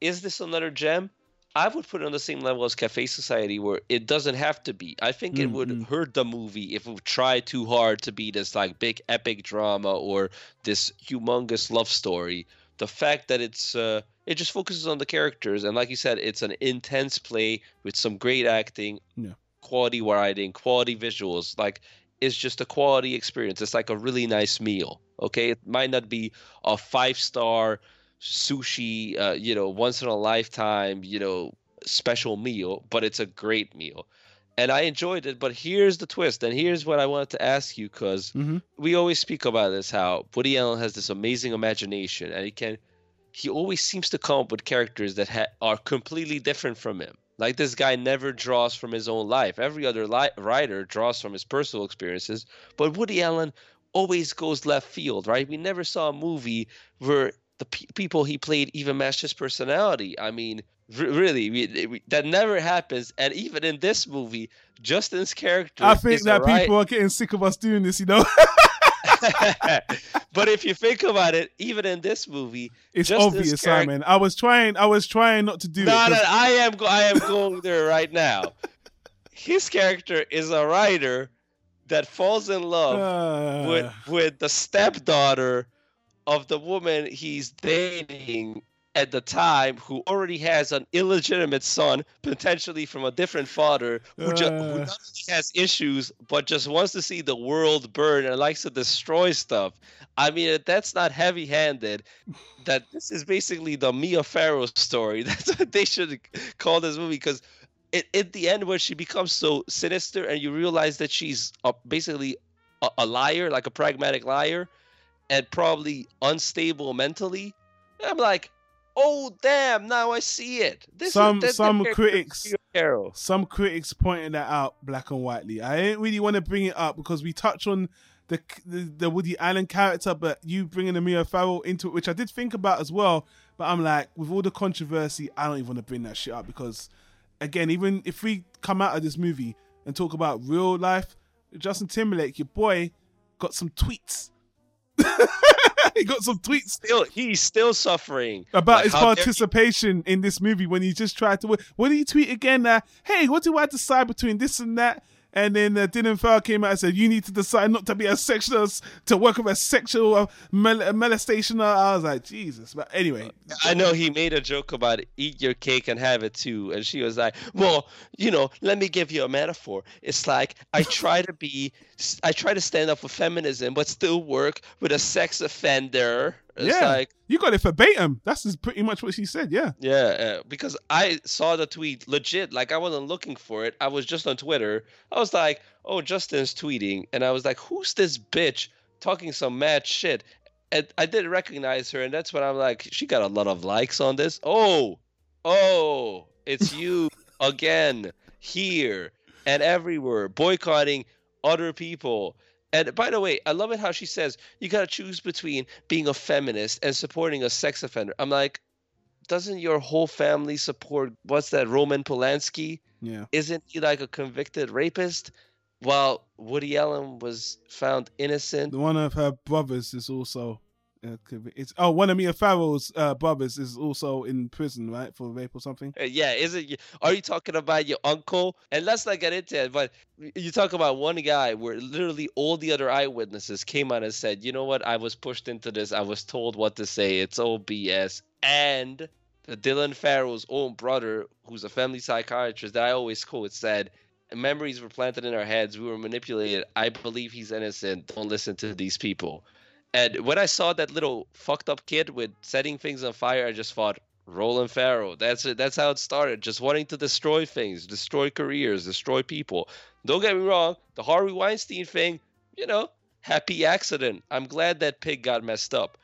Is this another gem? I would put it on the same level as Cafe Society, where it doesn't have to be. I think mm-hmm. it would hurt the movie if we try too hard to be this like big epic drama or this humongous love story. The fact that it's uh, it just focuses on the characters, and like you said, it's an intense play with some great acting, yeah. quality writing, quality visuals. Like it's just a quality experience. It's like a really nice meal. Okay, it might not be a five star. Sushi, uh, you know, once in a lifetime, you know, special meal, but it's a great meal. And I enjoyed it, but here's the twist. And here's what I wanted to ask you, because mm-hmm. we always speak about this, how Woody Allen has this amazing imagination and he can, he always seems to come up with characters that ha- are completely different from him. Like this guy never draws from his own life. Every other li- writer draws from his personal experiences, but Woody Allen always goes left field, right? We never saw a movie where the pe- people he played even matched his personality. I mean, R- really, we, we, that never happens. And even in this movie, Justin's character. I think is that right... people are getting sick of us doing this, you know. But if you think about it, even in this movie, it's Justin's obvious, character... Simon. I was trying. I was trying not to do. No, it no, I am. Go- I am going there right now. His character is a writer that falls in love uh... with with the stepdaughter of the woman he's dating at the time, who already has an illegitimate son, potentially from a different father, who, just, uh, who not only has issues, but just wants to see the world burn and likes to destroy stuff. I mean, that's not heavy-handed. That this is basically the Mia Farrow story. That's what they should call this movie, because in the end, where she becomes so sinister and you realize that she's a, basically a, a liar, like a pragmatic liar, and probably unstable mentally, I'm like, oh damn! Now I see it. This some is, some critics, some critics pointed that out black and whitely. I didn't really want to bring it up because we touch on the the, the Woody Allen character, but you bringing the Mia Farrow into it, which I did think about as well. But I'm like, with all the controversy, I don't even want to bring that shit up because, again, even if we come out of this movie and talk about real life, Justin Timberlake, your boy, got some tweets. He got some tweets. Still, he's still suffering about like his participation in this movie when he just tried to. What did he tweet again? Uh, hey, what do I decide between this and that? And then uh, Dylan Farr came out and said, "You need to decide not to be a sexual, to work with a sexual mol- molestation." I was like, Jesus. But anyway, I know he made a joke about it, eat your cake and have it too, and she was like, "Well, you know, let me give you a metaphor. It's like I try to be, I try to stand up for feminism, but still work with a sex offender." It's yeah, like, you got it verbatim. That's pretty much what she said, yeah. Yeah, uh, because I saw the tweet legit. Like, I wasn't looking for it. I was just on Twitter. I was like, oh, Justin's tweeting. And I was like, who's this bitch talking some mad shit? And I didn't recognize her. And that's when I'm like, she got a lot of likes on this. Oh, oh, it's you again here and everywhere boycotting other people. And by the way, I love it how she says, you got to choose between being a feminist and supporting a sex offender. I'm like, doesn't your whole family support, what's that, Roman Polanski? Yeah. Isn't he like a convicted rapist? While Woody Allen was found innocent. One of her brothers is also, uh, it's oh, one of Mia Farrow's uh, brothers is also in prison, right, for rape or something? Uh, yeah, is it? Are you talking about your uncle? And let's not get into it, but you talk about one guy where literally all the other eyewitnesses came out and said, you know what, I was pushed into this, I was told what to say, it's all B S. And Dylan Farrow's own brother, who's a family psychiatrist that I always quote, said, memories were planted in our heads, we were manipulated, I believe he's innocent, don't listen to these people. And when I saw that little fucked up kid with setting things on fire, I just thought, Ronan Farrow. That's it. That's how it started. Just wanting to destroy things, destroy careers, destroy people. Don't get me wrong. The Harvey Weinstein thing, you know, happy accident. I'm glad that pig got messed up.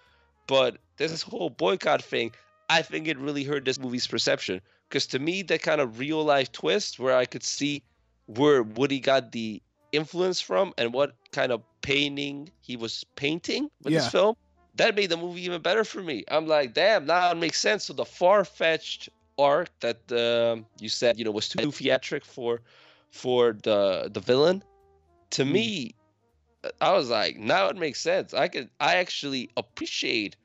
But this whole boycott thing, I think it really hurt this movie's perception. Because to me, that kind of real life twist where I could see where Woody got the influence from and what kind of painting he was painting with yeah. this film, that made the movie even better for me. I'm like, damn, now it makes sense. So the far-fetched arc that um, you said, you know, was too theatric for for the the villain, to mm. me, I was like, now it makes sense. I could, I actually appreciate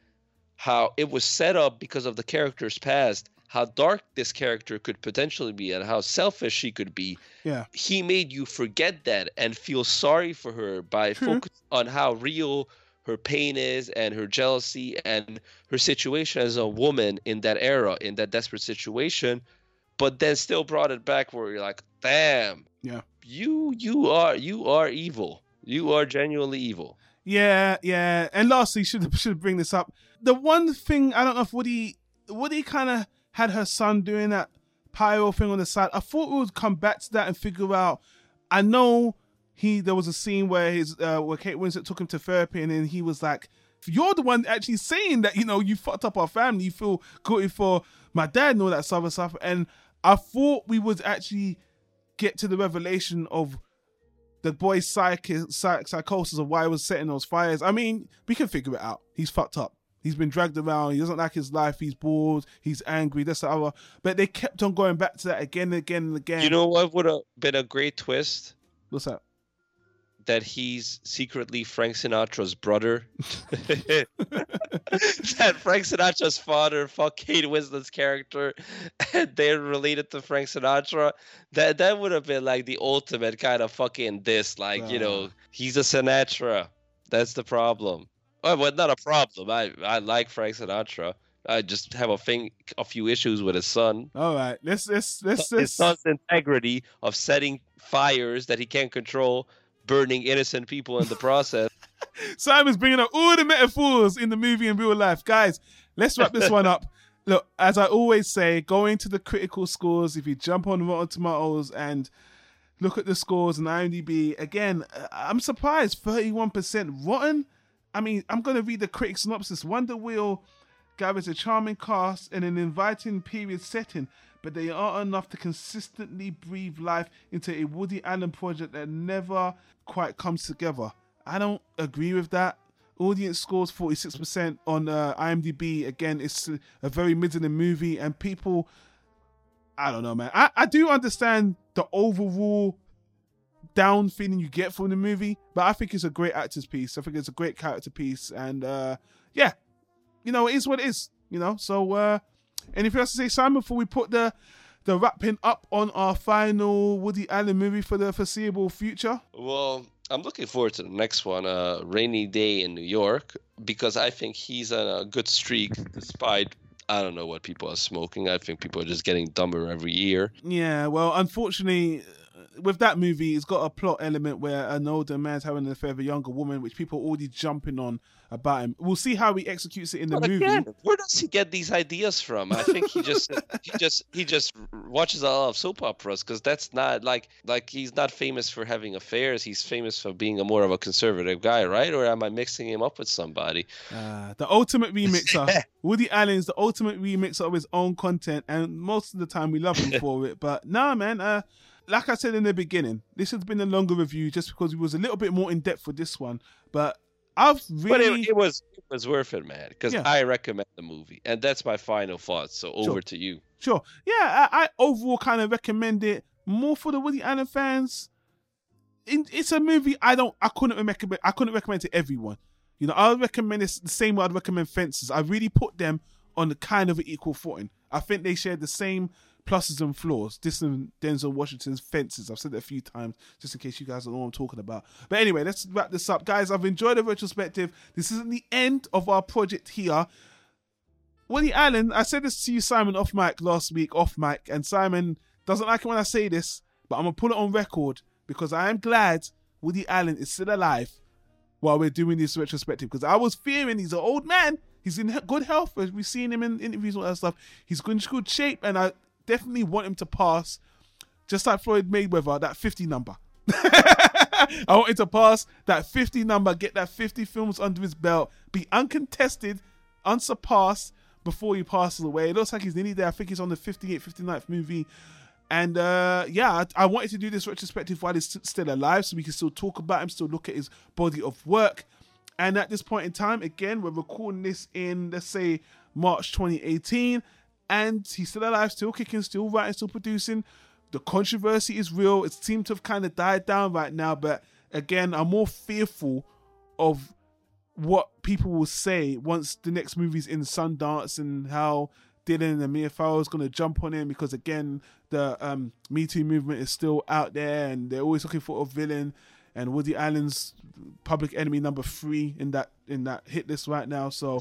how it was set up because of the character's past, how dark this character could potentially be and how selfish she could be. Yeah. He made you forget that and feel sorry for her by mm-hmm. focusing on how real her pain is and her jealousy and her situation as a woman in that era, in that desperate situation, but then still brought it back where you're like, damn, yeah, you you are you are evil. You are genuinely evil. Yeah, yeah. And lastly, should should bring this up. The one thing, I don't know if Woody Woody kind of had her son doing that pyro thing on the side. I thought we would come back to that and figure out. I know he there was a scene where his uh, where Kate Winslet took him to therapy, and then he was like, "You're the one actually saying that, you know, you fucked up our family. You feel guilty for my dad and all that sort of stuff." And I thought we would actually get to the revelation of the boy's psych- psych- psychosis of why he was setting those fires. I mean, we can figure it out. He's fucked up. He's been dragged around. He doesn't like his life. He's bored. He's angry. That's the other. But they kept on going back to that again and again and again. You know what would have been a great twist? What's that? That he's secretly Frank Sinatra's brother. That Frank Sinatra's father fucked Kate Winslet's character, and they're related to Frank Sinatra. That that would have been like the ultimate kind of fucking diss. Like, uh, you know, he's a Sinatra. That's the problem. Oh, well, not a problem. I, I like Frank Sinatra. I just have a thing, a few issues with his son. All right, let's let's let's his son's integrity of setting fires that he can't control, burning innocent people in the process. Simon's bringing up all the metaphors in the movie and real life. Guys, let's wrap this one up. Look, as I always say, go into the critical scores. If you jump on Rotten Tomatoes and look at the scores on IMDb, again, I'm surprised, thirty-one percent rotten. I mean, I'm going to read the critic synopsis. Wonder Wheel gathers a charming cast and an inviting period setting, but they aren't enough to consistently breathe life into a Woody Allen project that never quite comes together. I don't agree with that. Audience scores forty-six percent on uh, IMDb. Again, it's a very middling movie, and people, I don't know, man. I, I do understand the overall down feeling you get from the movie, but I think it's a great actor's piece. I think it's a great character piece, and uh, yeah, you know, it is what it is, you know, so... Uh, anything else to say, Simon, before we put the the wrapping up on our final Woody Allen movie for the foreseeable future? Well, I'm looking forward to the next one, uh, Rainy Day in New York, because I think he's on a good streak despite, I don't know what people are smoking. I think people are just getting dumber every year. Yeah, well, unfortunately, with that movie, it's got a plot element where an older man's having an affair with a younger woman, which people are already jumping on about him. We'll see how he executes it in the but movie. Again, where does he get these ideas from? I think he just he just he just watches a lot of soap operas, because that's not like like he's not famous for having affairs. He's famous for being a more of a conservative guy, right? Or am I mixing him up with somebody? Uh, the ultimate remixer. Woody Allen's the ultimate remixer of his own content, and most of the time we love him for it. But nah, man. Uh, Like I said in the beginning, this has been a longer review just because we was a little bit more in depth for this one. But I've really, but it, it was it was worth it, man. Because yeah. I recommend the movie, and that's my final thought. So over sure. to you. Sure, yeah, I, I overall kind of recommend it more for the Woody Allen fans. It, it's a movie I don't, I couldn't recommend, I couldn't recommend to everyone. You know, I would recommend it the same way I'd recommend Fences. I really put them on the kind of an equal footing. I think they share the same pluses and flaws. This and Denzel Washington's Fences. I've said that a few times just in case you guys don't know what I'm talking about. But anyway, let's wrap this up. Guys, I've enjoyed the retrospective. This isn't the end of our project here. Woody Allen, I said this to you, Simon, off mic last week, off mic, and Simon doesn't like it when I say this, but I'm going to put it on record because I am glad Woody Allen is still alive while we're doing this retrospective, because I was fearing he's an old man. He's in good health. We've seen him in interviews and all that stuff. He's in good shape, and I definitely want him to pass, just like Floyd Mayweather, that fifty number. I want him to pass that fifty number, get that fifty films under his belt, be uncontested, unsurpassed before he passes away. It looks like he's nearly there. I think he's on the fifty-eighth, fifty-ninth movie. And uh, yeah, I, I wanted to do this retrospective while he's still alive, so we can still talk about him, still look at his body of work. And at this point in time, again, we're recording this in, let's say, March twenty eighteen. And he's still alive, still kicking, still writing, still producing. The controversy is real. It seems to have kind of died down right now. But again, I'm more fearful of what people will say once the next movie's in Sundance, and how Dylan and Mia Farrow is going to jump on him, because again, the um, Me Too movement is still out there and they're always looking for a villain. And Woody Allen's public enemy number three in that in that hit list right now. So...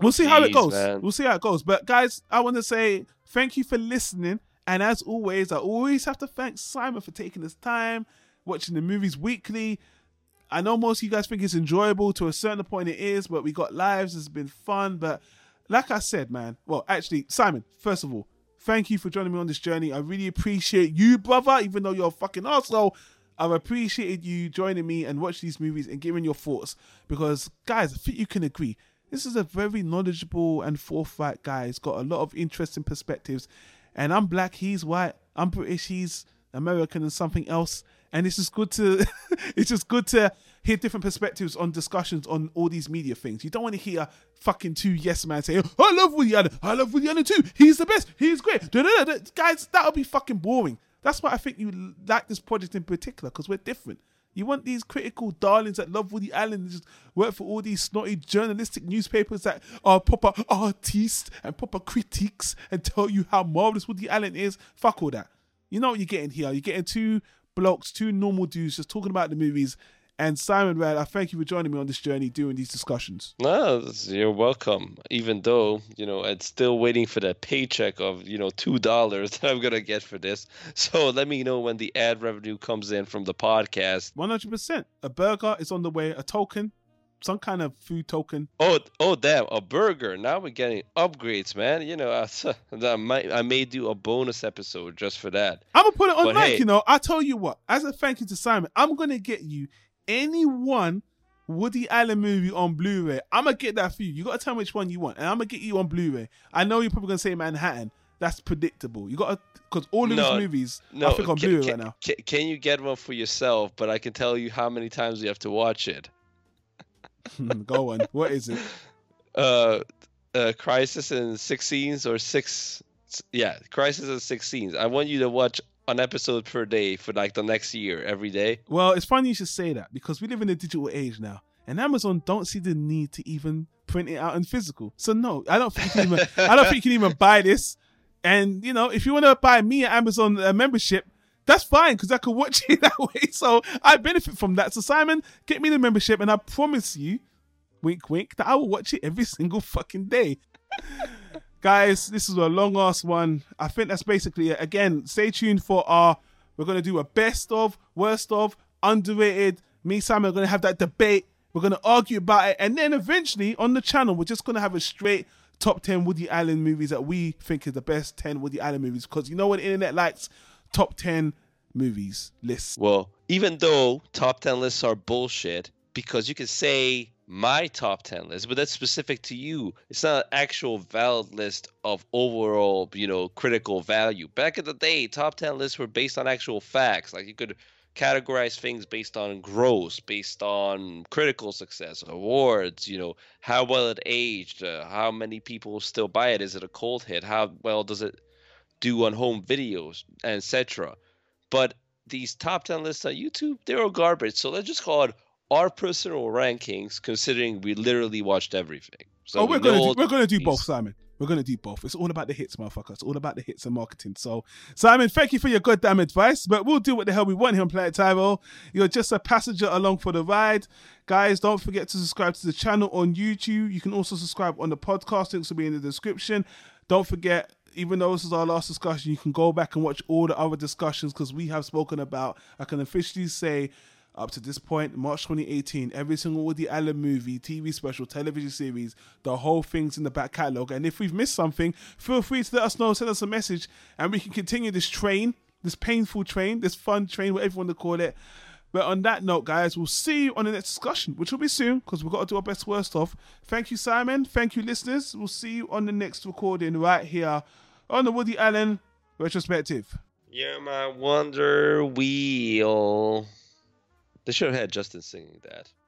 We'll see Jeez, how it goes. Man. We'll see how it goes. But guys, I want to say thank you for listening. And as always, I always have to thank Simon for taking his time, watching the movies weekly. I know most of you guys think it's enjoyable. To a certain point it is, but we got lives. It's been fun. But like I said, man, well, actually, Simon, first of all, thank you for joining me on this journey. I really appreciate you, brother, even though you're a fucking arsehole. I've appreciated you joining me and watching these movies and giving your thoughts. Because guys, I think you can agree, this is a very knowledgeable and forthright guy. He's got a lot of interesting perspectives. And I'm black, he's white. I'm British, he's American and something else. And it's just good to it's just good to hear different perspectives on discussions on all these media things. You don't want to hear fucking two yes men say, oh, I love Woody Allen, I love Woody Allen too, he's the best, he's great. Da-da-da-da. Guys, that'll be fucking boring. That's why I think you like this project in particular, because we're different. You want these critical darlings that love Woody Allen and just work for all these snotty journalistic newspapers that are proper artists and proper critiques and tell you how marvellous Woody Allen is. Fuck all that. You know what you're getting here. You're getting two blokes, two normal dudes just talking about the movies. And Simon, Rad, I thank you for joining me on this journey doing these discussions. No, you're welcome. Even though, you know, I'm still waiting for that paycheck of, you know, two dollars that I'm going to get for this. So let me know when the ad revenue comes in from the podcast. one hundred percent. A burger is on the way, a token, some kind of food token. Oh, oh damn, a burger. Now we're getting upgrades, man. You know, I, I, might, I may do a bonus episode just for that. I'm going to put it on but Mike, hey. You know. I tell you what, as a thank you to Simon, I'm going to get you any one Woody Allen movie on Blu-ray. I'm going to get that for you. You got to tell me which one you want. And I'm going to get you on Blu-ray. I know you're probably going to say Manhattan. That's predictable. You got to, because all of no, these movies, no, I think on can, Blu-ray can, right now. Can, can you get one for yourself? But I can tell you how many times you have to watch it. Go on. What is it? Uh, uh, Crisis in Six Scenes or Six... Yeah, Crisis in Six Scenes. I want you to watch an episode per day for like the next year, every day. Well, it's funny you should say that, because we live in a digital age now, and Amazon don't see the need to even print it out in physical. So no, I don't think you can even, I don't think you can even buy this. And you know, if you want to buy me an Amazon uh, membership, that's fine, because I could watch it that way. So I benefit from that. So Simon, get me the membership, and I promise you, wink, wink, that I will watch it every single fucking day. Guys, this is a long-ass one. I think that's basically it. Again, stay tuned for our... We're going to do a best of, worst of, underrated. Me and Simon are going to have that debate. We're going to argue about it. And then eventually, on the channel, we're just going to have a straight top ten Woody Allen movies that we think is the best ten Woody Allen movies. Because you know what the internet likes? Top ten movies lists. Well, even though top ten lists are bullshit, because you can say... my top ten list, but that's specific to you. It's not an actual valid list of overall, you know, critical value. Back in the day, top ten lists were based on actual facts. Like you could categorize things based on gross, based on critical success, awards, you know, how well it aged, uh, how many people still buy it, is it a cold hit, how well does it do on home videos, et cetera. But these top ten lists on YouTube, they're all garbage. So let's just call it our personal rankings, considering we literally watched everything. So oh, we're we gonna do, we're gonna do both, Simon. We're gonna do both. It's all about the hits, motherfucker. It's all about the hits and marketing. So, Simon, thank you for your goddamn advice, but we'll do what the hell we want here on Planet Tyro. You're just a passenger along for the ride, guys. Don't forget to subscribe to the channel on YouTube. You can also subscribe on the podcast. Links will be in the description. Don't forget. Even though this is our last discussion, you can go back and watch all the other discussions because we have spoken about. I can officially say, up to this point, March twenty eighteen, every single Woody Allen movie, T V special, television series, the whole thing's in the back catalogue. And if we've missed something, feel free to let us know, send us a message, and we can continue this train, this painful train, this fun train, whatever you want to call it. But on that note, guys, we'll see you on the next discussion, which will be soon, because we've got to do our best worst off. Thank you, Simon. Thank you, listeners. We'll see you on the next recording right here on the Woody Allen Retrospective. You're my Wonder Wheel. They should have had Justin singing that.